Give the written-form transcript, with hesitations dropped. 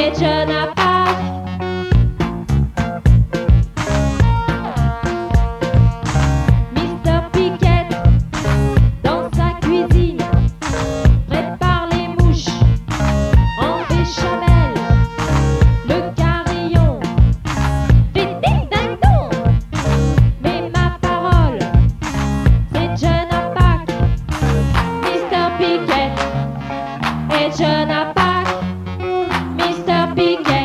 Wieczna pach. Mr. Piquet, dans sa cuisine, prépare les mouches en béchamel, le carillon, des ding-ding-dong. Mais ma parole, c'est Wieczna pach. Mr. Piquet, Wieczna pach. Mr. Piquet.